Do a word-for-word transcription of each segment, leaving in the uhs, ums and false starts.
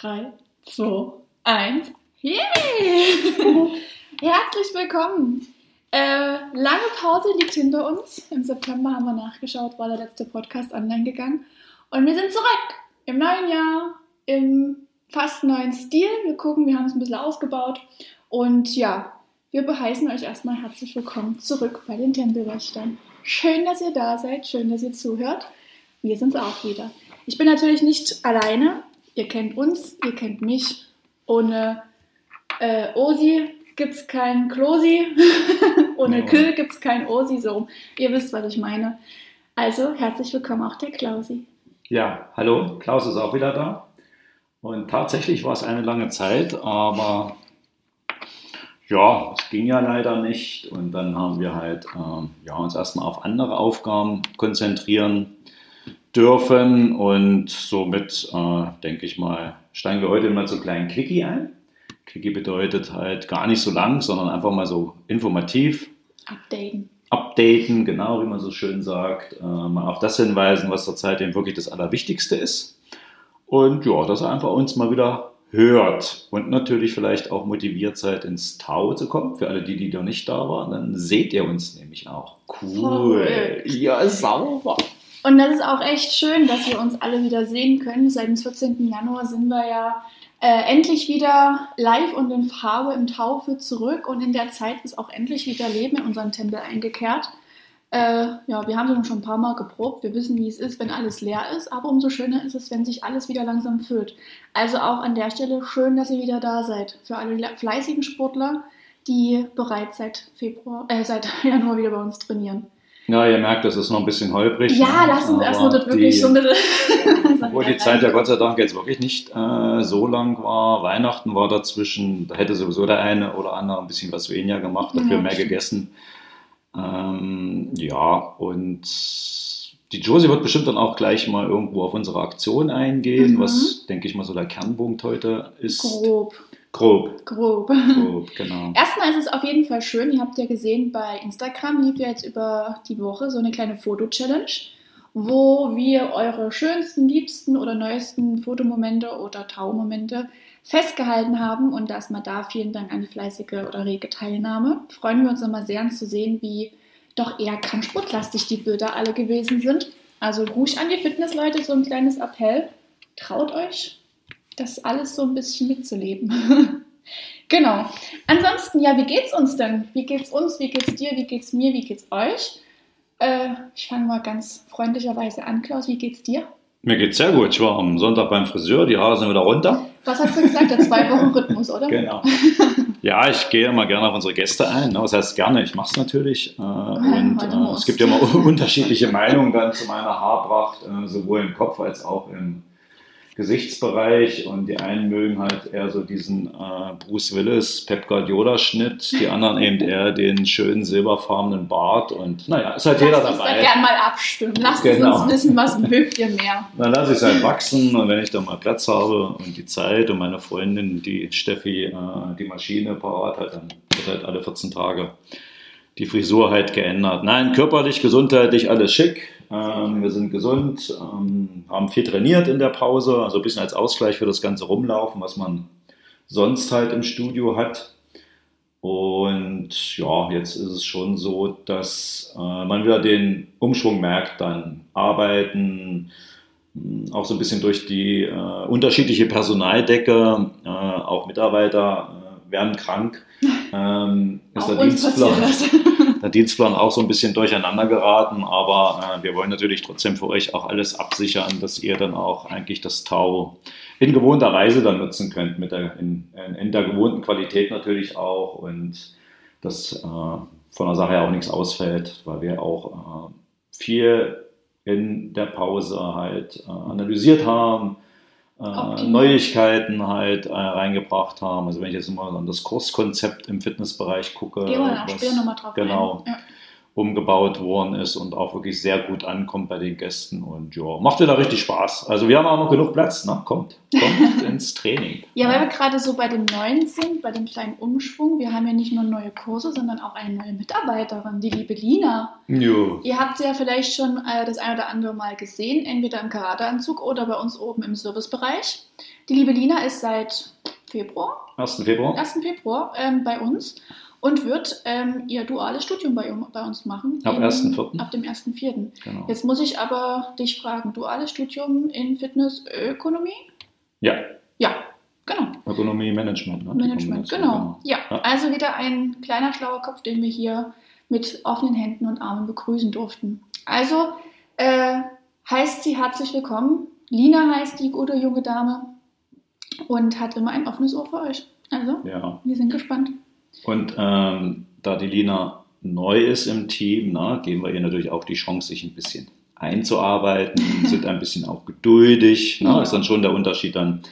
drei, zwei, eins. Yay! Herzlich willkommen! Äh, lange Pause liegt hinter uns. Im September haben wir nachgeschaut, war der letzte Podcast online gegangen. Und wir sind zurück! Im neuen Jahr, im fast neuen Stil. Wir gucken, wir haben es ein bisschen ausgebaut. Und ja, wir beheißen euch erstmal herzlich willkommen zurück bei den Tempelwächtern. Schön, dass ihr da seid, schön, dass ihr zuhört. Wir sind's auch wieder. Ich bin natürlich nicht alleine. Ihr kennt uns, ihr kennt mich. Ohne äh, Osi gibt's kein Klosi. Ohne Kö gibt's kein Osi. So, ihr wisst, was ich meine. Also, herzlich willkommen auch der Klausi. Ja, hallo. Klaus ist auch wieder da. Und tatsächlich war es eine lange Zeit, aber ja, es ging ja leider nicht. Und dann haben wir halt äh, ja, uns erstmal auf andere Aufgaben konzentrieren dürfen. Und somit, äh, denke ich mal, steigen wir heute mal so einen kleinen Quickie ein. Quickie bedeutet halt gar nicht so lang, sondern einfach mal so informativ. Updaten. Updaten, genau, wie man so schön sagt. Äh, mal auf das hinweisen, was zurzeit eben wirklich das Allerwichtigste ist. Und ja, dass ihr einfach uns mal wieder hört und natürlich vielleicht auch motiviert seid, ins Tau zu kommen. Für alle die, die da nicht da waren, dann seht ihr uns nämlich auch. Cool. Ja, sauber. Und das ist auch echt schön, dass wir uns alle wieder sehen können. Seit dem vierzehnten Januar sind wir ja äh, endlich wieder live und in Farbe im Tau für zurück. Und in der Zeit ist auch endlich wieder Leben in unseren Tempel eingekehrt. Äh, ja, wir haben schon ein paar Mal geprobt. Wir wissen, wie es ist, wenn alles leer ist. Aber umso schöner ist es, wenn sich alles wieder langsam füllt. Also auch an der Stelle schön, dass ihr wieder da seid. Für alle fleißigen Sportler, die bereits seit Februar, äh, seit Januar wieder bei uns trainieren. Ja, ihr merkt, das ist noch ein bisschen holprig. Ja, ne? Lass uns erstmal dort wirklich die, so ein bisschen... Obwohl die Zeit ja Gott sei Dank jetzt wirklich nicht äh, so lang war. Weihnachten war dazwischen. Da hätte sowieso der eine oder andere ein bisschen was weniger gemacht, dafür ja, mehr stimmt. gegessen. Ähm, ja, und die Josie wird bestimmt dann auch gleich mal irgendwo auf unsere Aktion eingehen, mhm. was, denke ich mal, so der Kernpunkt heute ist. Grob. Grob. Grob. Grob, genau. Erstmal ist es auf jeden Fall schön, ihr habt ja gesehen, bei Instagram lief ja jetzt über die Woche so eine kleine Foto-Challenge, wo wir eure schönsten, liebsten oder neuesten Fotomomente oder Tau-Momente festgehalten haben. Und erstmal da vielen Dank an die fleißige oder rege Teilnahme. Freuen wir uns immer sehr, uns zu sehen, wie doch eher kampfsportlastig die Bilder alle gewesen sind. Also ruhig an die Fitnessleute, so ein kleines Appell. Traut euch, das alles so ein bisschen mitzuleben. Genau. Ansonsten, ja, wie geht's uns denn? Wie geht's uns? Wie geht's dir? Wie geht's mir? Wie geht's euch? Ich fange mal ganz freundlicherweise an, Klaus. Wie geht's dir? Mir geht's sehr gut. Ich war am Sonntag beim Friseur, die Haare sind wieder runter. Was hast du gesagt? Der Zwei-Wochen-Rhythmus, oder? Genau. Ja, ich gehe immer gerne auf unsere Gäste ein. Das heißt gerne, ich mache es natürlich. Und äh, es gibt ja immer unterschiedliche Meinungen dann zu meiner Haarpracht, sowohl im Kopf als auch im Gesichtsbereich. Und die einen mögen halt eher so diesen äh, Bruce Willis, Pep Guardiola-Schnitt, die anderen eben eher den schönen silberfarbenen Bart. Und naja, ist halt lass jeder dabei. Lass uns da gerne mal abstimmen. Lasst genau. uns wissen, was mögt ihr mehr. Dann lasse ich es halt wachsen und wenn ich da mal Platz habe und die Zeit und meine Freundin, die Steffi, äh, die Maschine parat hat, dann wird halt alle vierzehn Tage die Frisur halt geändert. Nein, körperlich, gesundheitlich, alles schick. Ähm, wir sind gesund, ähm, haben viel trainiert in der Pause, also ein bisschen als Ausgleich für das ganze Rumlaufen, was man sonst halt im Studio hat. Und ja, jetzt ist es schon so, dass äh, man wieder den Umschwung merkt, dann arbeiten, auch so ein bisschen durch die äh, unterschiedliche Personaldecke, äh, auch Mitarbeiter äh, werden krank. Ähm, ist der Dienstplan, der Dienstplan auch so ein bisschen durcheinander geraten, aber äh, wir wollen natürlich trotzdem für euch auch alles absichern, dass ihr dann auch eigentlich das Tau in gewohnter Weise dann nutzen könnt, mit der, in, in, in der gewohnten Qualität natürlich auch und dass äh, von der Sache ja auch nichts ausfällt, weil wir auch äh, viel in der Pause halt äh, analysiert haben. Okay. Neuigkeiten halt äh, reingebracht haben. Also wenn ich jetzt mal an das Kurskonzept im Fitnessbereich gucke. Gehen wir dann später nochmal drauf genau. ein. Ja. umgebaut worden ist und auch wirklich sehr gut ankommt bei den Gästen. Und ja, macht dir da richtig Spaß. Also wir haben auch noch genug Platz, ne? Kommt, kommt ins Training. Ja, weil wir gerade so bei dem Neuen sind, bei dem kleinen Umschwung. Wir haben ja nicht nur neue Kurse, sondern auch eine neue Mitarbeiterin, die liebe Lina. Jo. Ihr habt sie ja vielleicht schon äh, das ein oder andere Mal gesehen, entweder im Karateanzug oder bei uns oben im Servicebereich. Die liebe Lina ist seit Februar, ersten Februar, ersten Februar ähm, bei uns. Und wird ähm, ihr duales Studium bei, bei uns machen. Ab, ersten Vierten Ab dem ersten Vierten Genau. Jetzt muss ich aber dich fragen, duales Studium in Fitnessökonomie? Ja. Ja, genau. Ökonomie, Management. Ne? Management, genau. genau. Ja. ja, also wieder ein kleiner schlauer Kopf, den wir hier mit offenen Händen und Armen begrüßen durften. Also äh, heißt sie herzlich willkommen. Lina heißt die gute junge Dame und hat immer ein offenes Ohr für euch. Also, ja. Wir sind gespannt. Und ähm, da die Lina neu ist im Team, na, geben wir ihr natürlich auch die Chance, sich ein bisschen einzuarbeiten, sind ein bisschen auch geduldig. Na, ist dann schon der Unterschied, dann,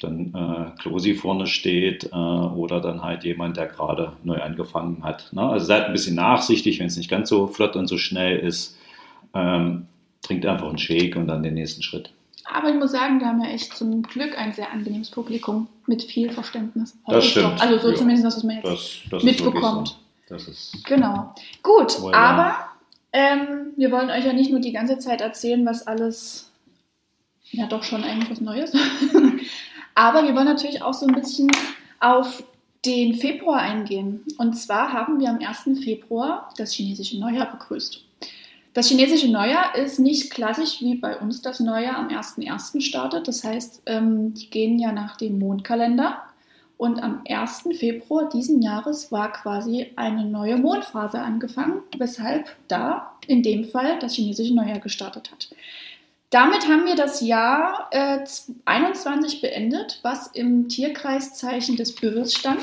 dann äh, Klosi vorne steht äh, oder dann halt jemand, der gerade neu angefangen hat. Na, also seid ein bisschen nachsichtig, wenn es nicht ganz so flott und so schnell ist. Ähm, trinkt einfach einen Shake und dann den nächsten Schritt. Aber ich muss sagen, da haben wir echt zum Glück ein sehr angenehmes Publikum mit viel Verständnis. Das stimmt. Also so ja. zumindest, was man jetzt das, das mitbekommt. Ist so. Das ist genau. Gut, voilà. Aber ähm, wir wollen euch ja nicht nur die ganze Zeit erzählen, was alles, ja doch schon eigentlich was Neues, aber wir wollen natürlich auch so ein bisschen auf den Februar eingehen. Und zwar haben wir am ersten Februar das chinesische Neujahr begrüßt. Das chinesische Neujahr ist nicht klassisch, wie bei uns das Neujahr am ersten Ersten startet. Das heißt, ähm, die gehen ja nach dem Mondkalender. Und am ersten Februar diesen Jahres war quasi eine neue Mondphase angefangen, weshalb da in dem Fall das chinesische Neujahr gestartet hat. Damit haben wir das Jahr äh, einundzwanzig beendet, was im Tierkreiszeichen des Büffels stand.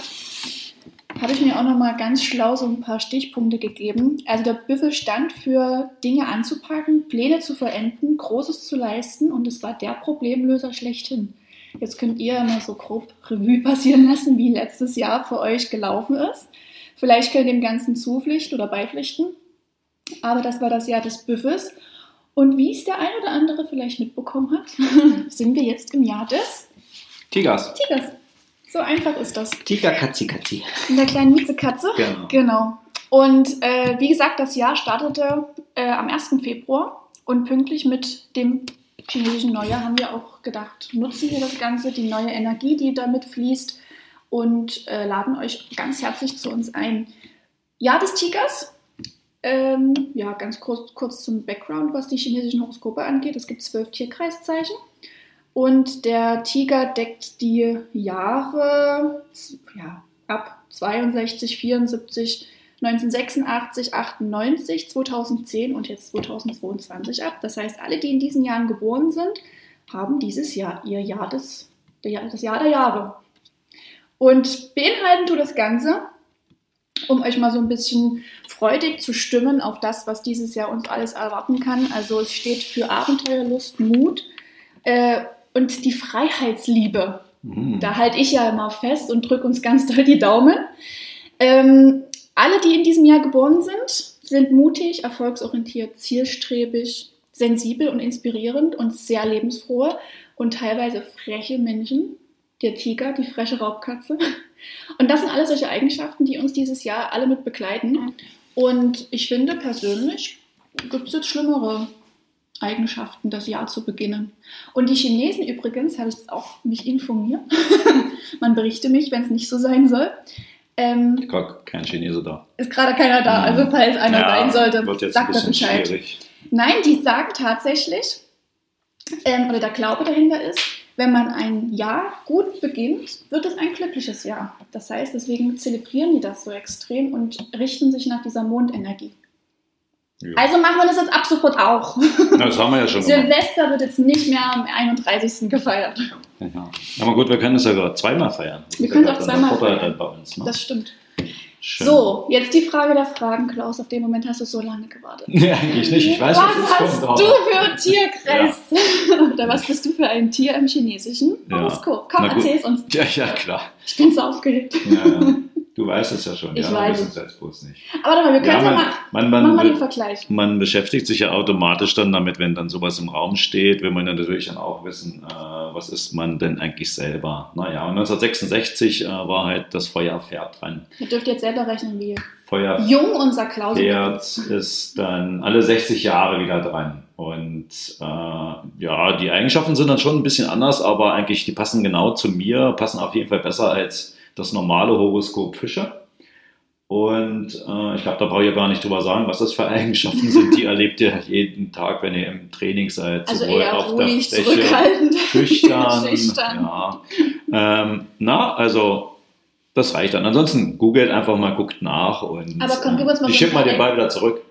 Habe ich mir auch nochmal ganz schlau so ein paar Stichpunkte gegeben. Also der Büffel stand für Dinge anzupacken, Pläne zu vollenden, Großes zu leisten und es war der Problemlöser schlechthin. Jetzt könnt ihr mal so grob Revue passieren lassen, wie letztes Jahr für euch gelaufen ist. Vielleicht könnt ihr dem Ganzen zupflichten oder beipflichten, aber das war das Jahr des Büffels. Und wie es der ein oder andere vielleicht mitbekommen hat, sind wir jetzt im Jahr des Tigers. Tigers. So einfach ist das. Tiger, Katzi, Katzi. In der kleinen Miezekatze. Genau. genau. Und äh, wie gesagt, das Jahr startete äh, am ersten Februar und pünktlich mit dem chinesischen Neujahr haben wir auch gedacht, nutzen wir das Ganze, die neue Energie, die damit fließt und äh, laden euch ganz herzlich zu uns ein. Jahr des Tigers. Ähm, ja, ganz kurz, kurz zum Background, was die chinesischen Horoskope angeht. Es gibt zwölf Tierkreiszeichen. Und der Tiger deckt die Jahre ja, ab zweiundsechzig, vierundsiebzig, neunzehnhundertsechsundachtzig, achtundneunzig, zweitausendzehn und jetzt zweitausendzweiundzwanzig ab. Das heißt, alle, die in diesen Jahren geboren sind, haben dieses Jahr ihr Jahr des, das Jahr der Jahre. Und beinhalten tut das Ganze, um euch mal so ein bisschen freudig zu stimmen auf das, was dieses Jahr uns alles erwarten kann. Also es steht für Abenteuerlust, Mut, Äh, und die Freiheitsliebe, mm. da halte ich ja immer fest und drücke uns ganz doll die Daumen. Ähm, alle, die in diesem Jahr geboren sind, sind mutig, erfolgsorientiert, zielstrebig, sensibel und inspirierend und sehr lebensfrohe und teilweise freche Menschen. Der Tiger, die freche Raubkatze. Und das sind alles solche Eigenschaften, die uns dieses Jahr alle mit begleiten. Und ich finde persönlich, gibt es jetzt schlimmere Eigenschaften, das Jahr zu beginnen. Und die Chinesen übrigens, habe ich jetzt auch mich informiert, man berichte mich, wenn es nicht so sein soll. Ähm, ist gerade kein Chinese da. Ist gerade keiner da, mhm. also falls einer ja, sein sollte, wird jetzt sagt ein bisschen er Bescheid. Schwierig. Nein, die sagen tatsächlich, ähm, oder der Glaube dahinter ist, wenn man ein Jahr gut beginnt, wird es ein glückliches Jahr. Das heißt, deswegen zelebrieren die das so extrem und richten sich nach dieser Mondenergie. Ja. Also machen wir das jetzt ab sofort auch. Das haben wir ja schon. Silvester wird jetzt nicht mehr am einunddreißigsten gefeiert. Ja. Aber gut, wir können es ja sogar zweimal feiern. Wir können es auch zweimal feiern. Bei uns, ne? Das stimmt. Schön. So, jetzt die Frage der Fragen, Klaus. Auf den Moment hast du so lange gewartet. Ja, eigentlich nicht. Ich weiß, was was hast kommt, du für ein Tierkreis? Ja. Oder was bist du für ein Tier im chinesischen Horoskop? Ja. Komm, erzähl es uns. Ja, ja, klar. Ich bin so aufgeregt. Ja, ja. Du Du weißt es ja schon, ich ja, weiß. Wir wissen es jetzt bloß nicht. Aber doch, wir können es ja, ja mal, man, man, man, mal den Vergleich. Man beschäftigt sich ja automatisch dann damit, wenn dann sowas im Raum steht, will man dann natürlich dann auch wissen, äh, was ist man denn eigentlich selber. Naja, und neunzehnhundertsechsundsechzig äh, war halt das Feuerpferd dran. Ihr dürft jetzt selber rechnen, wie Feuer jung unser Klaus ist dann alle sechzig Jahre wieder dran. Und äh, ja, die Eigenschaften sind dann schon ein bisschen anders, aber eigentlich, die passen genau zu mir, passen auf jeden Fall besser als das normale Horoskop Fische. Und äh, ich glaube, da brauche ich gar nicht drüber sagen, was das für Eigenschaften sind. Die erlebt ihr jeden Tag, wenn ihr im Training seid. Also sowohl eher auf ruhig, der Fläche, zurückhaltend, schüchtern. schüchtern. Ja. Ähm, na, also das reicht dann. Ansonsten googelt einfach mal, guckt nach. Und aber komm, gib uns mal äh, ich schicke mal den Ball wieder zurück.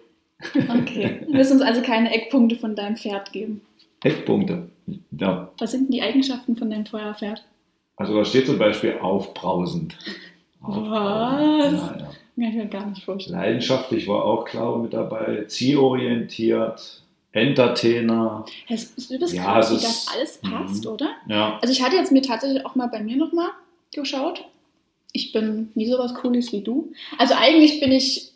Okay, du wirst uns also keine Eckpunkte von deinem Pferd geben. Eckpunkte? Ja. Was sind denn die Eigenschaften von deinem Feuerpferd? Also da steht zum Beispiel aufbrausend. aufbrausend. Was? Ja, ja. Ich will gar nicht vorstellen. Leidenschaftlich war auch Clau mit dabei, zielorientiert, Entertainer. Es ist übelst ja, krass, wie das alles passt, oder? Ja. Also ich hatte jetzt mir tatsächlich auch mal bei mir nochmal geschaut. Ich bin nie sowas Cooles wie du. Also eigentlich bin ich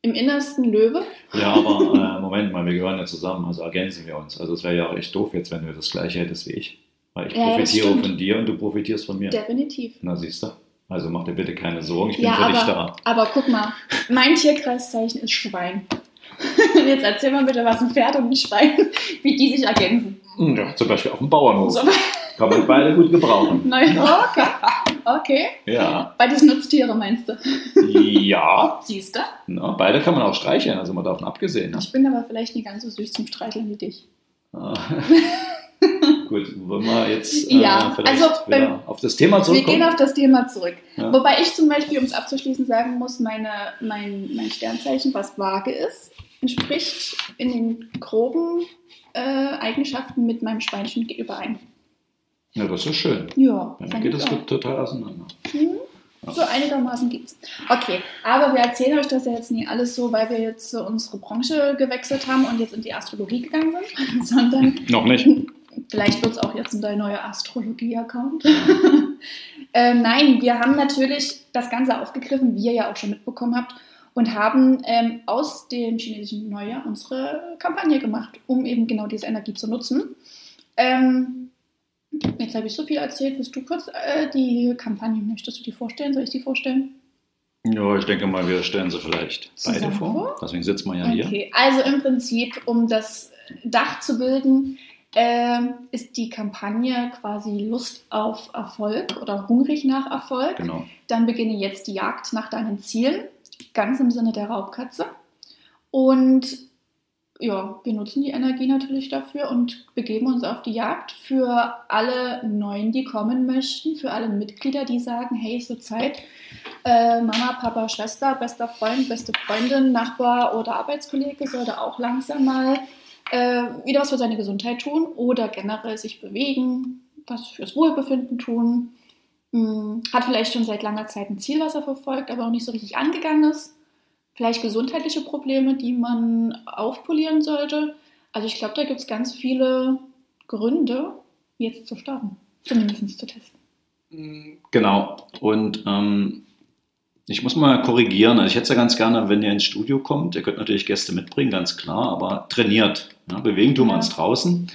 im Innersten Löwe. Ja, aber äh, Moment mal, wir gehören ja zusammen, also ergänzen wir uns. Also es wäre ja auch echt doof jetzt, wenn du das Gleiche hättest wie ich. Weil ich ja, profitiere ja, von dir und du profitierst von mir. Definitiv. Na siehst du, also mach dir bitte keine Sorgen, ich ja, bin für aber, dich da. Aber guck mal, mein Tierkreiszeichen ist Schwein. Jetzt erzähl mal bitte, was ein Pferd und ein Schwein, wie die sich ergänzen. Ja, zum Beispiel auf dem Bauernhof. So. Kann man beide gut gebrauchen. Naja, okay. Okay. Ja. Beides Nutztiere, meinst du? Ja. Siehst du? Na, beide kann man auch streicheln, also mal davon abgesehen. Ne? Ich bin aber vielleicht nicht ganz so süß zum Streicheln wie dich. Ah. Gut, wollen wir jetzt äh, ja, vielleicht also beim, auf das Thema zurückkommen? Wir gehen auf das Thema zurück. Ja. Wobei ich zum Beispiel, um es abzuschließen, sagen muss, meine, mein, mein Sternzeichen, was Waage ist, entspricht in den groben äh, Eigenschaften mit meinem Schweinchen überein. Ja, das ist schön. Ja, dann geht das total auseinander. Mhm. Ja. So einigermaßen geht's. Okay, aber wir erzählen euch das ja jetzt nicht alles so, weil wir jetzt so unsere Branche gewechselt haben und jetzt in die Astrologie gegangen sind, sondern noch nicht. Vielleicht wird es auch jetzt in dein neuer Astrologie-Account. ähm, nein, wir haben natürlich das Ganze aufgegriffen, wie ihr ja auch schon mitbekommen habt, und haben ähm, aus dem chinesischen Neujahr unsere Kampagne gemacht, um eben genau diese Energie zu nutzen. Ähm, Jetzt habe ich so viel erzählt. Willst du kurz äh, die Kampagne, möchtest du die vorstellen? Soll ich die vorstellen? Ja, ich denke mal, wir stellen sie vielleicht zusammen beide vor. vor. Deswegen sitzen wir ja okay. hier. Also im Prinzip, um das Dach zu bilden, äh, ist die Kampagne quasi Lust auf Erfolg oder hungrig nach Erfolg. Genau. Dann beginne jetzt die Jagd nach deinen Zielen, ganz im Sinne der Raubkatze. Und ja, wir nutzen die Energie natürlich dafür und begeben uns auf die Jagd für alle Neuen, die kommen möchten, für alle Mitglieder, die sagen, hey, es wird Zeit, äh, Mama, Papa, Schwester, bester Freund, beste Freundin, Nachbar oder Arbeitskollege sollte auch langsam mal äh, wieder was für seine Gesundheit tun oder generell sich bewegen, was fürs Wohlbefinden tun, hm, hat vielleicht schon seit langer Zeit ein Ziel, was er verfolgt, aber noch nicht so richtig angegangen ist. Vielleicht gesundheitliche Probleme, die man aufpolieren sollte. Also ich glaube, da gibt es ganz viele Gründe, jetzt zu starten, zumindest zu testen. Genau. Und ähm, ich muss mal korrigieren. Also ich hätte es ja ganz gerne, wenn ihr ins Studio kommt. Ihr könnt natürlich Gäste mitbringen, ganz klar. Aber trainiert. Ne? Bewegen tun wir uns draußen.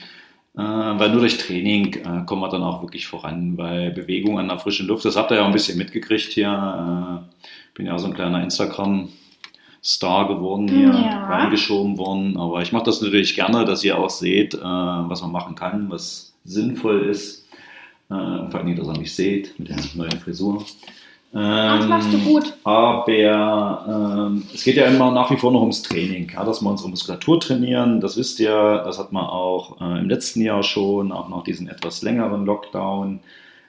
Äh, weil nur durch Training äh, kommen wir dann auch wirklich voran. Weil Bewegung an der frischen Luft, das habt ihr ja auch ein bisschen mitgekriegt hier. Ich äh, bin ja so ein kleiner Instagram- Star geworden hier, ja. reingeschoben worden, aber ich mache das natürlich gerne, dass ihr auch seht, äh, was man machen kann, was sinnvoll ist, äh, vor allem, dass ihr mich seht mit der neuen Frisur. Ähm, das machst du gut. Aber ähm, es geht ja immer nach wie vor noch ums Training, ja, dass wir unsere Muskulatur trainieren, das wisst ihr, das hat man auch äh, im letzten Jahr schon, auch nach diesem etwas längeren Lockdown.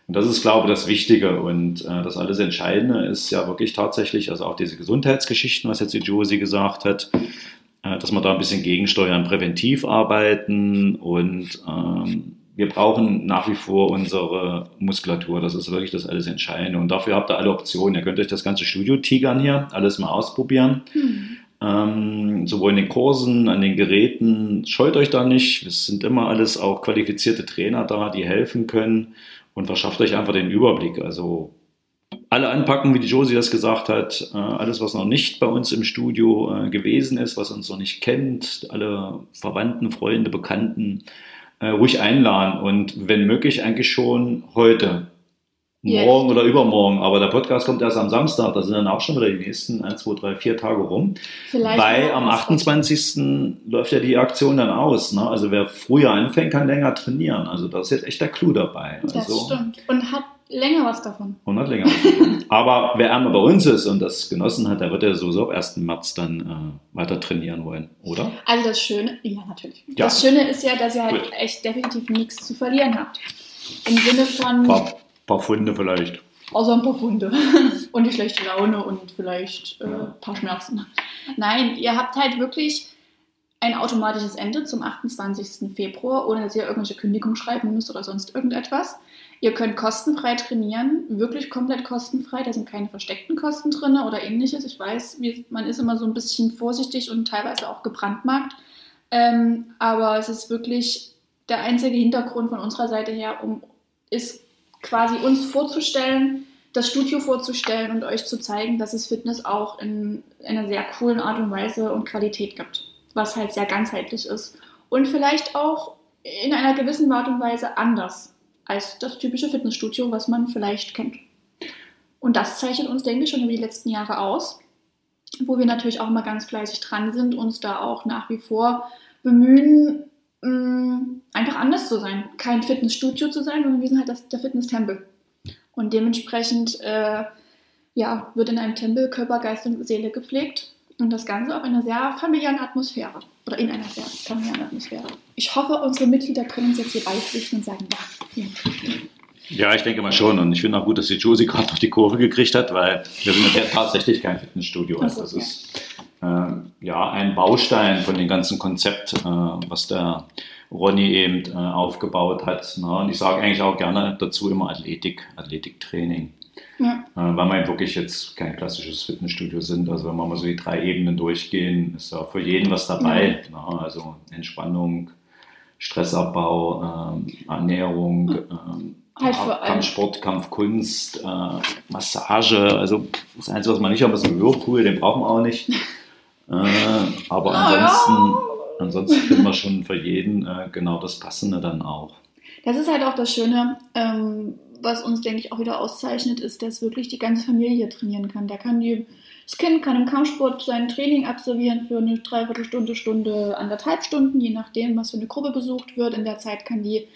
Und das ist, glaube ich, das Wichtige und äh, das alles Entscheidende ist ja wirklich tatsächlich, also auch diese Gesundheitsgeschichten, was jetzt die Josie gesagt hat, äh, dass man da ein bisschen gegensteuern, präventiv arbeiten und ähm, wir brauchen nach wie vor unsere Muskulatur, das ist wirklich das alles Entscheidende und dafür habt ihr alle Optionen, ihr könnt euch das ganze Studio tigern hier, alles mal ausprobieren. Mhm. Ähm, sowohl in den Kursen, an den Geräten, scheut euch da nicht, es sind immer alles auch qualifizierte Trainer da, die helfen können und verschafft euch einfach den Überblick, also alle anpacken, wie die Josie das gesagt hat. Äh, alles, was noch nicht bei uns im Studio äh, gewesen ist, was uns noch nicht kennt, alle Verwandten, Freunde, Bekannten, äh, ruhig einladen. Und wenn möglich, eigentlich schon heute. Morgen yes. oder übermorgen, aber der Podcast kommt erst am Samstag, da sind dann auch schon wieder die nächsten eins, zwei, drei, vier Tage rum. Vielleicht weil am achtundzwanzigsten läuft ja die Aktion dann aus. Ne? Also wer früher anfängt, kann länger trainieren. Also das ist jetzt echt der Clou dabei. Das also, stimmt. Und hat länger was davon. Und hat länger was davon. Aber wer einmal bei uns ist und das genossen hat, der wird ja sowieso ab ersten März dann äh, weiter trainieren wollen, oder? Also das Schöne, ja natürlich. Ja. Das Schöne ist ja, dass ihr halt Gut. echt definitiv nichts zu verlieren habt. Im Sinne von... Komm. Ein paar Funde vielleicht. Außer ein paar Funde. Und die schlechte Laune und vielleicht äh, ein paar Schmerzen. Nein, ihr habt halt wirklich ein automatisches Ende zum achtundzwanzigsten Februar, ohne dass ihr irgendwelche Kündigung schreiben müsst oder sonst irgendetwas. Ihr könnt kostenfrei trainieren, wirklich komplett kostenfrei. Da sind keine versteckten Kosten drin oder ähnliches. Ich weiß, man ist immer so ein bisschen vorsichtig und teilweise auch gebrandmarkt. Ähm, aber es ist wirklich der einzige Hintergrund von unserer Seite her, um ist quasi uns vorzustellen, das Studio vorzustellen und euch zu zeigen, dass es Fitness auch in einer sehr coolen Art und Weise und Qualität gibt, was halt sehr ganzheitlich ist und vielleicht auch in einer gewissen Art und Weise anders als das typische Fitnessstudio, was man vielleicht kennt. Und das zeichnet uns, denke ich, schon über die letzten Jahre aus, wo wir natürlich auch mal ganz fleißig dran sind, uns da auch nach wie vor bemühen, einfach anders zu sein, kein Fitnessstudio zu sein, sondern wir sind halt das, der Fitness-Tempel. Und dementsprechend äh, ja, wird in einem Tempel Körper, Geist und Seele gepflegt und das Ganze auf einer sehr familiären Atmosphäre oder in einer sehr familiären Atmosphäre. Ich hoffe, unsere Mitglieder können uns jetzt hier beipflichten und sagen, ja. Ja, ich denke mal schon und ich finde auch gut, dass die Josie gerade noch die Kurve gekriegt hat, weil wir sind ja tatsächlich kein Fitnessstudio. Also das ist... ja, ein Baustein von dem ganzen Konzept, was der Ronny eben aufgebaut hat. Und ich sage eigentlich auch gerne dazu immer Athletik, Athletiktraining. Ja. Weil wir wirklich jetzt kein klassisches Fitnessstudio sind. Also wenn wir mal so die drei Ebenen durchgehen, ist ja für jeden was dabei. Ja. Also Entspannung, Stressabbau, Ernährung, halt Kampfsport, Kampfkunst, Massage. Also das Einzige, was wir nicht haben, ist ein Whirlpool, den brauchen wir auch nicht. Äh, aber ansonsten, oh. ansonsten finden wir schon für jeden äh, genau das Passende dann auch. Das ist halt auch das Schöne, ähm, was uns, denke ich, auch wieder auszeichnet, ist, dass wirklich die ganze Familie trainieren kann. Da kann die, das Kind kann im Kampfsport sein Training absolvieren für eine Dreiviertelstunde, Stunde, anderthalb Stunden, je nachdem, was für eine Gruppe besucht wird. In der Zeit kann die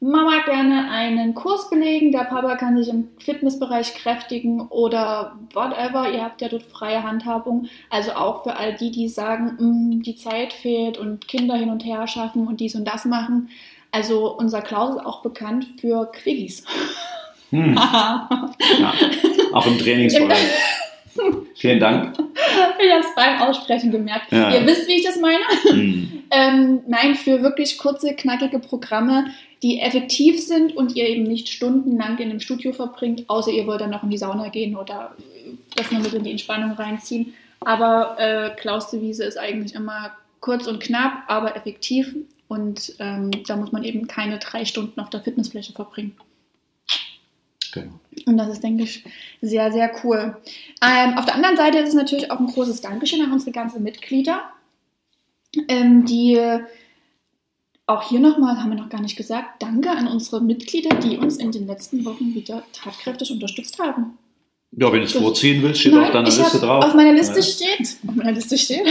Mama gerne einen Kurs belegen, der Papa kann sich im Fitnessbereich kräftigen oder whatever. Ihr habt ja dort freie Handhabung. Also auch für all die, die sagen, die Zeit fehlt und Kinder hin und her schaffen und dies und das machen. Also unser Klaus ist auch bekannt für Quickies. Hm. ja, auch im Trainingsbereich. Vielen Dank. Ich habe es beim Aussprechen gemerkt. Ja. Ihr wisst, wie ich das meine. Hm. Ähm, nein, für wirklich kurze, knackige Programme, die effektiv sind und ihr eben nicht stundenlang in einem Studio verbringt, außer ihr wollt dann noch in die Sauna gehen oder das mal mit in die Entspannung reinziehen. Aber äh, Klaus' Devise ist eigentlich immer kurz und knapp, aber effektiv. Und ähm, da muss man eben keine drei Stunden auf der Fitnessfläche verbringen. Genau. Und das ist, denke ich, sehr, sehr cool. Ähm, auf der anderen Seite ist es natürlich auch ein großes Dankeschön an unsere ganzen Mitglieder, ähm, die auch hier nochmal, haben wir noch gar nicht gesagt, danke an unsere Mitglieder, die uns in den letzten Wochen wieder tatkräftig unterstützt haben. Ja, wenn du es vorziehen willst, steht Nein, auf deiner Liste hab, drauf. Auf meiner Liste ja. steht, auf meiner Liste steht,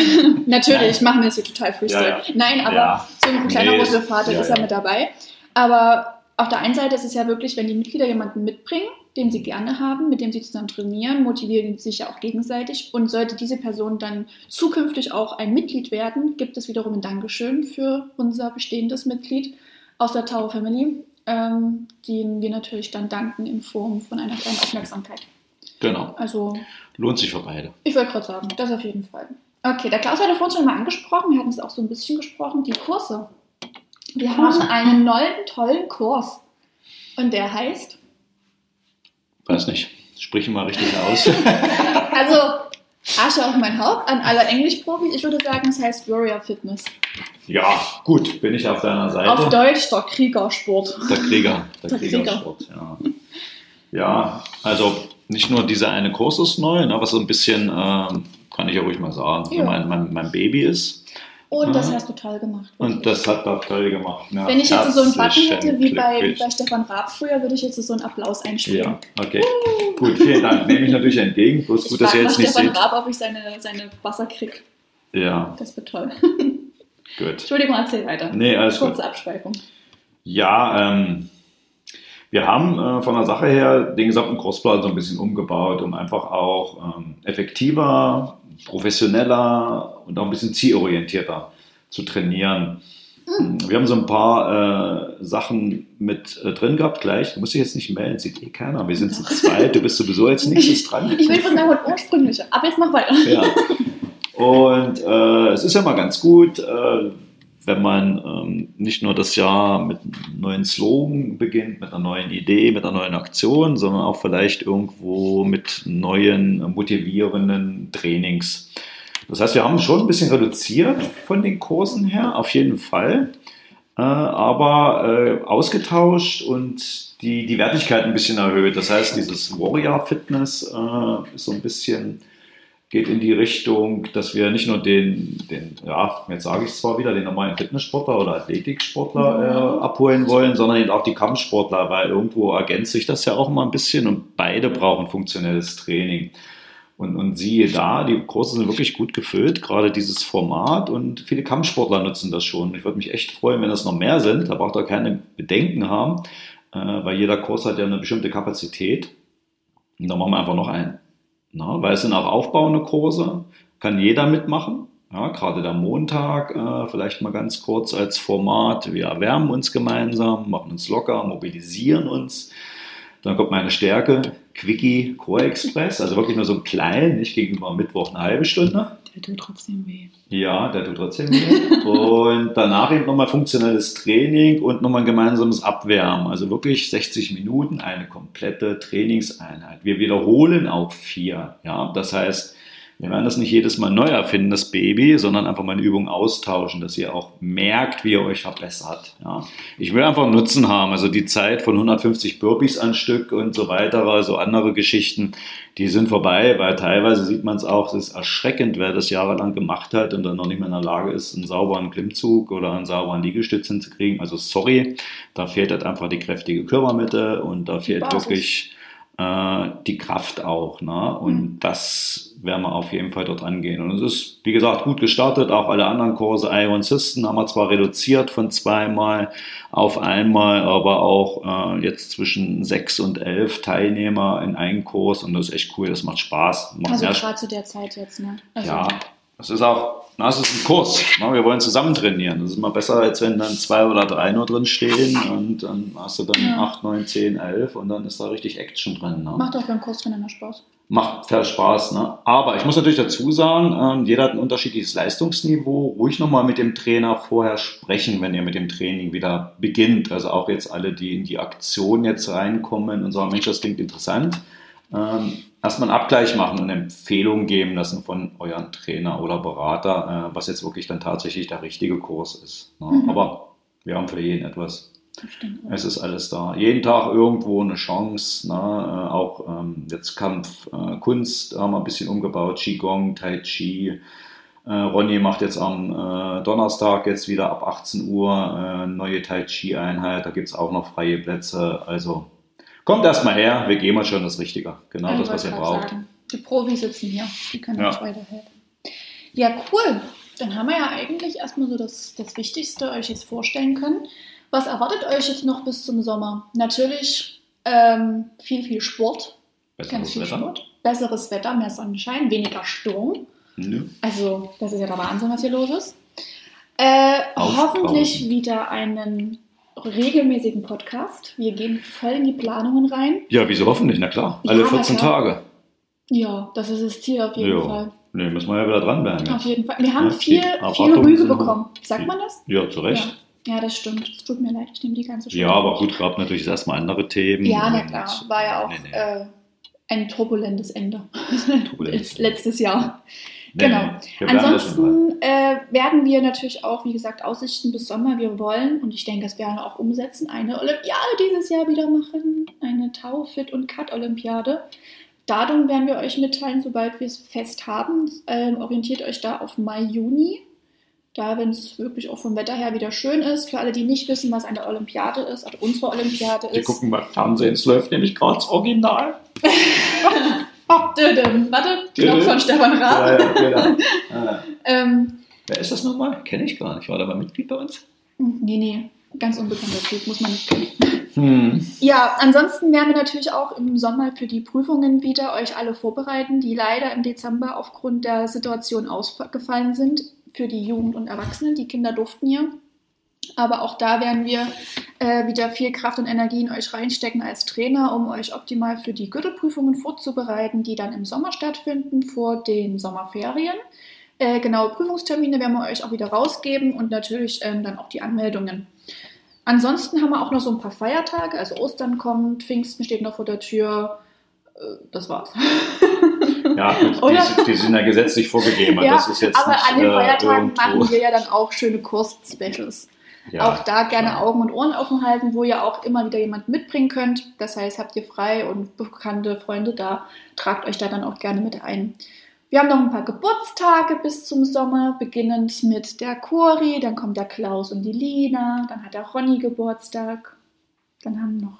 natürlich, Nein. machen wir das hier total Freestyle. Ja, ja. Nein, aber ja. so ein kleiner roter nee, Vater ja, ist ja, ja mit dabei. Aber auf der einen Seite ist es ja wirklich, wenn die Mitglieder jemanden mitbringen, den sie gerne haben, mit dem sie zusammen trainieren, motivieren sie sich ja auch gegenseitig. Und sollte diese Person dann zukünftig auch ein Mitglied werden, gibt es wiederum ein Dankeschön für unser bestehendes Mitglied aus der Tau Family, ähm, denen wir natürlich dann danken in Form von einer kleinen Aufmerksamkeit. Genau. Also lohnt sich für beide. Ich wollte gerade sagen, das auf jeden Fall. Okay, der Klaus hatte vorhin schon mal angesprochen, wir hatten es auch so ein bisschen gesprochen, die Kurse. Wir haben einen neuen, tollen Kurs. Und der heißt? Weiß nicht. Sprich mal richtig aus. Also, Asche auf mein Haupt an alle Englischprofis. Ich würde sagen, es heißt Warrior Fitness. Ja, gut. Bin ich auf deiner Seite. Auf Deutsch der Kriegersport. Der Krieger. Der, der Kriegersport, Krieger. ja. Ja, also nicht nur dieser eine Kurs ist neu, ne, was so ein bisschen, äh, kann ich ja ruhig mal sagen, ja. mein, mein, mein Baby ist. Und das hast du toll gemacht. Wirklich. Und das hat er toll gemacht. Ja, wenn ich jetzt so einen Button hätte, wie bei, bei Stefan Raab früher, würde ich jetzt so einen Applaus einspielen. Ja, okay. Uh. Gut, vielen Dank. Nehme ich natürlich entgegen. Bloß ich gut, dass ihr jetzt nicht seht. Stefan Raab, ob ich seine, seine Wasser kriege. Ja. Das wird toll. Gut. Entschuldigung, erzähl weiter. Nee, alles Kurze gut. Abschweifung. Ja, ähm, wir haben äh, von der Sache her den gesamten Kursplan so ein bisschen umgebaut, um einfach auch ähm, effektiver, professioneller und auch ein bisschen zielorientierter zu trainieren. Mhm. Wir haben so ein paar äh, Sachen mit äh, drin gehabt gleich. Du musst dich jetzt nicht melden, sieht eh keiner. Wir sind zu zweit, du bist sowieso jetzt nichts dran. Ich will von sagen, ursprünglich, aber jetzt mach weiter. Ja. Und äh, es ist ja mal ganz gut, äh, wenn man ähm, nicht nur das Jahr mit einem neuen Slogan beginnt, mit einer neuen Idee, mit einer neuen Aktion, sondern auch vielleicht irgendwo mit neuen, motivierenden Trainings. Das heißt, wir haben schon ein bisschen reduziert von den Kursen her, auf jeden Fall, äh, aber äh, ausgetauscht und die, die Wertigkeit ein bisschen erhöht. Das heißt, dieses Warrior Fitness äh, ist so ein bisschen... geht in die Richtung, dass wir nicht nur den, den ja, jetzt sage ich es zwar wieder, den normalen Fitnesssportler oder Athletiksportler äh, abholen wollen, sondern eben auch die Kampfsportler, weil irgendwo ergänzt sich das ja auch mal ein bisschen und beide brauchen funktionelles Training. Und, und siehe da, die Kurse sind wirklich gut gefüllt, gerade dieses Format, und viele Kampfsportler nutzen das schon. Ich würde mich echt freuen, wenn das noch mehr sind, da braucht ihr keine Bedenken haben, äh, weil jeder Kurs hat ja eine bestimmte Kapazität. Und dann machen wir einfach noch einen. Na, weil es sind auch aufbauende Kurse, kann jeder mitmachen, ja, gerade der Montag, äh, vielleicht mal ganz kurz als Format, wir erwärmen uns gemeinsam, machen uns locker, mobilisieren uns, dann kommt meine Stärke, Quickie, Core Express, also wirklich nur so ein klein, nicht gegenüber Mittwoch eine halbe Stunde. Der tut trotzdem weh. Ja, der tut trotzdem weh. Und danach eben nochmal funktionelles Training und nochmal ein gemeinsames Abwärmen. Also wirklich sechzig Minuten, eine komplette Trainingseinheit. Wir wiederholen auch vier. Ja? Das heißt, wir werden das nicht jedes Mal neu erfinden, das Baby, sondern einfach mal eine Übung austauschen, dass ihr auch merkt, wie ihr euch verbessert. Ja? Ich will einfach einen Nutzen haben. Also die Zeit von hundertfünfzig Burpees an Stück und so weiter, also andere Geschichten, die sind vorbei, weil teilweise sieht man es auch, es ist erschreckend, wer das jahrelang gemacht hat und dann noch nicht mehr in der Lage ist, einen sauberen Klimmzug oder einen sauberen Liegestütz hinzukriegen. Also sorry, da fehlt halt einfach die kräftige Körpermitte und da fehlt wirklich äh, die Kraft auch. Ne? Und mhm. das werden wir auf jeden Fall dort angehen. Und es ist, wie gesagt, gut gestartet. Auch alle anderen Kurse, Iron System, haben wir zwar reduziert von zweimal auf einmal, aber auch äh, jetzt zwischen sechs und elf Teilnehmer in einen Kurs. Und das ist echt cool, das macht Spaß. Macht also gerade zu der Zeit jetzt, ne? Also ja, das ist auch, na, das ist ein Kurs. Na, wir wollen zusammen trainieren. Das ist immer besser, als wenn dann zwei oder drei nur drin stehen und dann hast du dann ja. acht, neun, zehn, elf und dann ist da richtig Action drin. Ne? Macht auch für einen Kurs voneinander Spaß. Macht viel Spaß, ne? Aber ich muss natürlich dazu sagen, äh, jeder hat ein unterschiedliches Leistungsniveau. Ruhig nochmal mit dem Trainer vorher sprechen, wenn ihr mit dem Training wieder beginnt. Also auch jetzt alle, die in die Aktion jetzt reinkommen und sagen, Mensch, das klingt interessant. Ähm, erstmal einen Abgleich machen und Empfehlungen geben lassen von eurem Trainer oder Berater, äh, was jetzt wirklich dann tatsächlich der richtige Kurs ist. Ne? Mhm. Aber wir haben für jeden etwas. Es ist alles da. Jeden Tag irgendwo eine Chance. Ne? Äh, auch ähm, jetzt Kampf, äh, Kunst haben wir ein bisschen umgebaut. Qigong, Tai Chi. Äh, Ronny macht jetzt am äh, Donnerstag jetzt wieder ab achtzehn Uhr äh, neue Tai Chi-Einheit. Da gibt es auch noch freie Plätze. Also kommt erstmal her. Wir geben euch schon das Richtige. Genau ja, das, was ihr braucht. Sagen. Die Profis sitzen hier. Die können ja. euch weiterhelfen. Ja, cool. Dann haben wir ja eigentlich erstmal so das, das Wichtigste euch jetzt vorstellen können. Was erwartet euch jetzt noch bis zum Sommer? Natürlich ähm, viel, viel Sport. Besseres Ganz viel Wetter. Sport. Besseres Wetter, mehr Sonnenschein, weniger Sturm. Ja. Also das ist ja der Wahnsinn, was hier los ist. Äh, hoffentlich wieder einen regelmäßigen Podcast. Wir gehen voll in die Planungen rein. Ja, wieso hoffentlich? Na klar, alle ja, vierzehn Tage. Ja, das ist das Ziel auf jeden jo. Fall. Ne, müssen wir ja wieder dranbleiben. Jetzt. Auf jeden Fall. Wir haben ja, viel, viel Rüge bekommen. Sagt man das? Ja, zu Recht. Ja. Ja, das stimmt. Es tut mir leid, ich nehme die ganze Stunde. Ja, aber gut, gab natürlich erstmal andere Themen. Ja, na klar. War ja auch nee, nee. Äh, ein turbulentes Ende. Turbulentes letztes Jahr. Nee, genau. Nee, ansonsten äh, werden wir natürlich auch, wie gesagt, aussichten bis Sommer. Wir wollen, und ich denke, das werden wir auch umsetzen, eine Olympiade dieses Jahr wieder machen. Eine Tau, Fit und Cut Olympiade. Datum werden wir euch mitteilen, sobald wir es fest haben. Ähm, orientiert euch da auf Mai, Juni. Da, wenn es wirklich auch vom Wetter her wieder schön ist. Für alle, die nicht wissen, was eine Olympiade ist, also unsere Olympiade ist... Wir gucken mal Fernsehen, es läuft nämlich gerade das Original. Warte, Knopf von Stefan Raab. Ja, ja, genau. ah. ähm, Wer ist das nochmal? Kenne ich gar nicht. War der mal Mitglied bei uns? Nee, nee. Ganz unbekannter Typ, muss man nicht kennen. Hm. Ja, ansonsten werden wir natürlich auch im Sommer für die Prüfungen wieder euch alle vorbereiten, die leider im Dezember aufgrund der Situation ausgefallen sind für die Jugend und Erwachsenen. Die Kinder durften ja. Aber auch da werden wir äh, wieder viel Kraft und Energie in euch reinstecken als Trainer, um euch optimal für die Gürtelprüfungen vorzubereiten, die dann im Sommer stattfinden, vor den Sommerferien. Äh, genaue Prüfungstermine werden wir euch auch wieder rausgeben und natürlich ähm, dann auch die Anmeldungen. Ansonsten haben wir auch noch so ein paar Feiertage, also Ostern kommt, Pfingsten steht noch vor der Tür, das war's. Ja, die, die sind ja gesetzlich vorgegeben. Ja, das ist jetzt aber nicht, an den Feiertagen äh, machen wir ja dann auch schöne Kurs-Specials. Ja, auch da gerne ja. Augen und Ohren offen halten, wo ihr auch immer wieder jemanden mitbringen könnt. Das heißt, habt ihr frei und bekannte Freunde da, tragt euch da dann auch gerne mit ein. Wir haben noch ein paar Geburtstage bis zum Sommer, beginnend mit der Cori, dann kommt der Klaus und die Lina, dann hat der Ronny Geburtstag, dann haben noch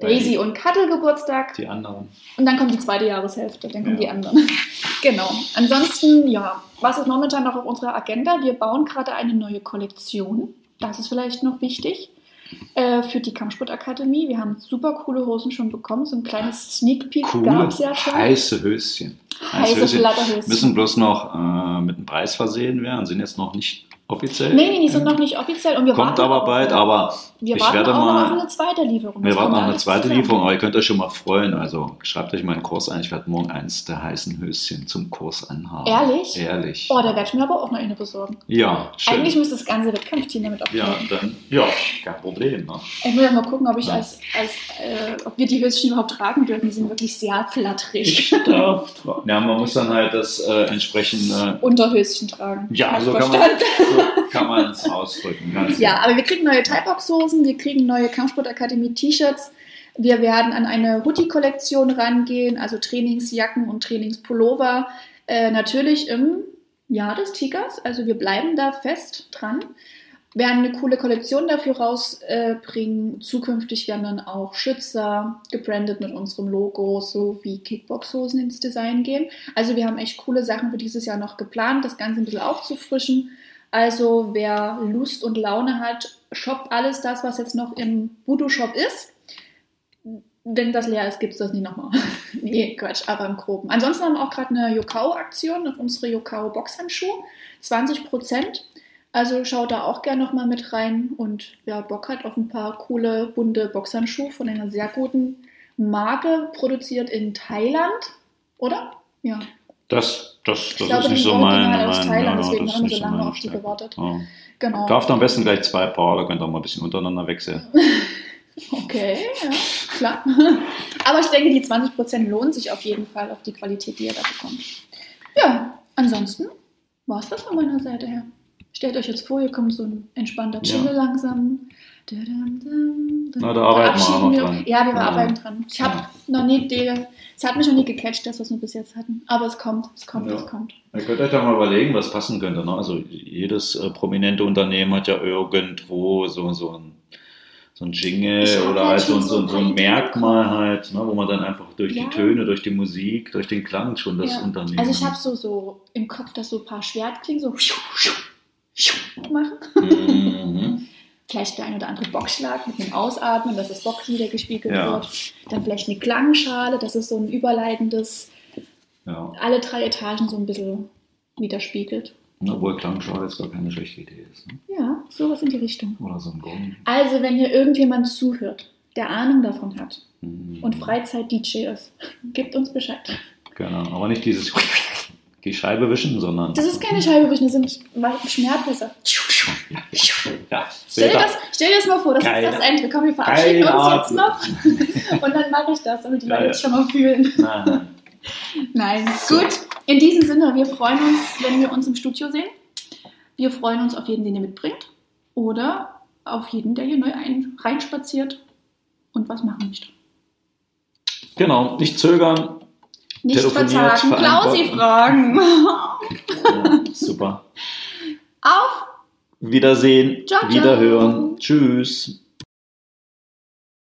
ja, Daisy die, und Kattel Geburtstag. Die anderen. Und dann kommt die zweite Jahreshälfte, dann kommen ja. die anderen. Genau. Ansonsten, ja, was ist momentan noch auf unserer Agenda? Wir bauen gerade eine neue Kollektion, das ist vielleicht noch wichtig, äh, für die Kampfsportakademie. Wir haben super coole Hosen schon bekommen, so ein kleines Sneak Peek cool, gab es ja schon. Heiße Höschen. Heiße Flatterhöschen. Müssen bloß noch äh, mit einem Preis versehen werden, sind jetzt noch nicht offiziell. Nee, nee, die sind noch nicht offiziell. Und wir kommt warten aber bald, aber wir ich werde mal noch auf eine zweite Lieferung. Wir warten noch eine zweite Lieferung, aber ihr könnt euch schon mal freuen. Also schreibt euch mal einen Kurs ein. Ich werde morgen eins der heißen Höschen zum Kurs anhaben. Ehrlich? Ehrlich. Oh, da werde ich mir aber auch noch eine besorgen. Ja, schön. Eigentlich müsste das ganze Wettkampfteam damit aufnehmen. Ja, dann, ja, kein Problem. Ne? Ich muss ja mal gucken, ob ich ja. als, als äh, ob wir die Höschen überhaupt tragen dürfen. Die sind wirklich sehr flatterig. Ich darf tragen. Ja, man muss dann halt das äh, entsprechende... Unterhöschen tragen. Ja, so kann man... So kann man es ausdrücken. Ja, aber wir kriegen neue Thai-Box-Hosen, wir kriegen neue Kampfsportakademie-T-Shirts. Wir werden an eine Hoodie-Kollektion rangehen, also Trainingsjacken und Trainingspullover. Äh, natürlich im Jahr des Tigers, also wir bleiben da fest dran. Wir werden eine coole Kollektion dafür rausbringen. Äh, Zukünftig werden dann auch Schützer gebrandet mit unserem Logo, so wie Kickbox-Hosen ins Design gehen. Also wir haben echt coole Sachen für dieses Jahr noch geplant, das Ganze ein bisschen aufzufrischen. Also wer Lust und Laune hat, shoppt alles das, was jetzt noch im Budo Shop ist. Wenn das leer ist, gibt es das nie nochmal. Nee, Quatsch, aber im Groben. Ansonsten haben wir auch gerade eine Yokao-Aktion auf unsere Yokao-Boxhandschuhe. zwanzig Prozent. Also schaut da auch gerne nochmal mit rein. Und wer Bock hat auf ein paar coole, bunte Boxhandschuhe von einer sehr guten Marke, produziert in Thailand, oder? Ja. Das, das, das ich glaube, ist nicht so mein... Ich aus Thailand, ja, deswegen das haben wir so lange auf die gewartet. Ja. Genau. Kauft am besten gleich zwei Paar, da könnt ihr auch mal ein bisschen untereinander wechseln. Okay, ja, klar. Aber ich denke, die zwanzig Prozent lohnen sich auf jeden Fall auf die Qualität, die ihr da bekommt. Ja, ansonsten war es das von meiner Seite her. Stellt euch jetzt vor, hier kommt so ein entspannter Jingle ja. langsam. Na, da arbeiten wir auch noch dran. Ja, wir ja. arbeiten dran. Ich habe ja. noch nie, die, es hat mich noch nie gecatcht, das, was wir bis jetzt hatten. Aber es kommt, es kommt, ja. es kommt. Ihr könnt euch doch mal überlegen, was passen könnte. Ne? Also jedes äh, prominente Unternehmen hat ja irgendwo so, so, ein, so ein Jingle oder halt so, so, so ein Merkmal halt, ne? Wo man dann einfach durch ja. die Töne, durch die Musik, durch den Klang schon das ja. Unternehmen. Also ich habe so, so im Kopf, dass so ein paar Schwertklingen so machen. Mhm. Vielleicht der ein oder andere Boxschlag mit einem Ausatmen, dass das Boxen wieder gespiegelt ja. wird. Dann vielleicht eine Klangschale, das ist so ein überleitendes, ja. alle drei Etagen so ein bisschen widerspiegelt. Obwohl Klangschale jetzt gar keine schlechte Idee ist. Ne? Ja, sowas in die Richtung. Oder so ein Gong. Also wenn hier irgendjemand zuhört, der Ahnung davon hat mhm. und Freizeit-D J ist, gebt uns Bescheid. Genau, aber nicht dieses die Scheibe wischen, sondern... Das ist keine Scheibe wischen, das sind Schmerzmesser. Ja, ja, stell, dir das, stell dir das mal vor, das Geil. Ist das Ende. Komm, wir verabschieden Geil uns Art. Jetzt noch und dann mache ich das, damit die Leute jetzt schon mal fühlen. Nein, Nein. So. Gut, in diesem Sinne, wir freuen uns, wenn wir uns im Studio sehen. Wir freuen uns auf jeden, den ihr mitbringt oder auf jeden, der hier neu ein, reinspaziert und was machen möchte. Genau, nicht zögern, Nicht verzagen, Klausi fragen. Ja, super. Auf Wiedersehen, ciao, ciao. Wiederhören. Tschüss.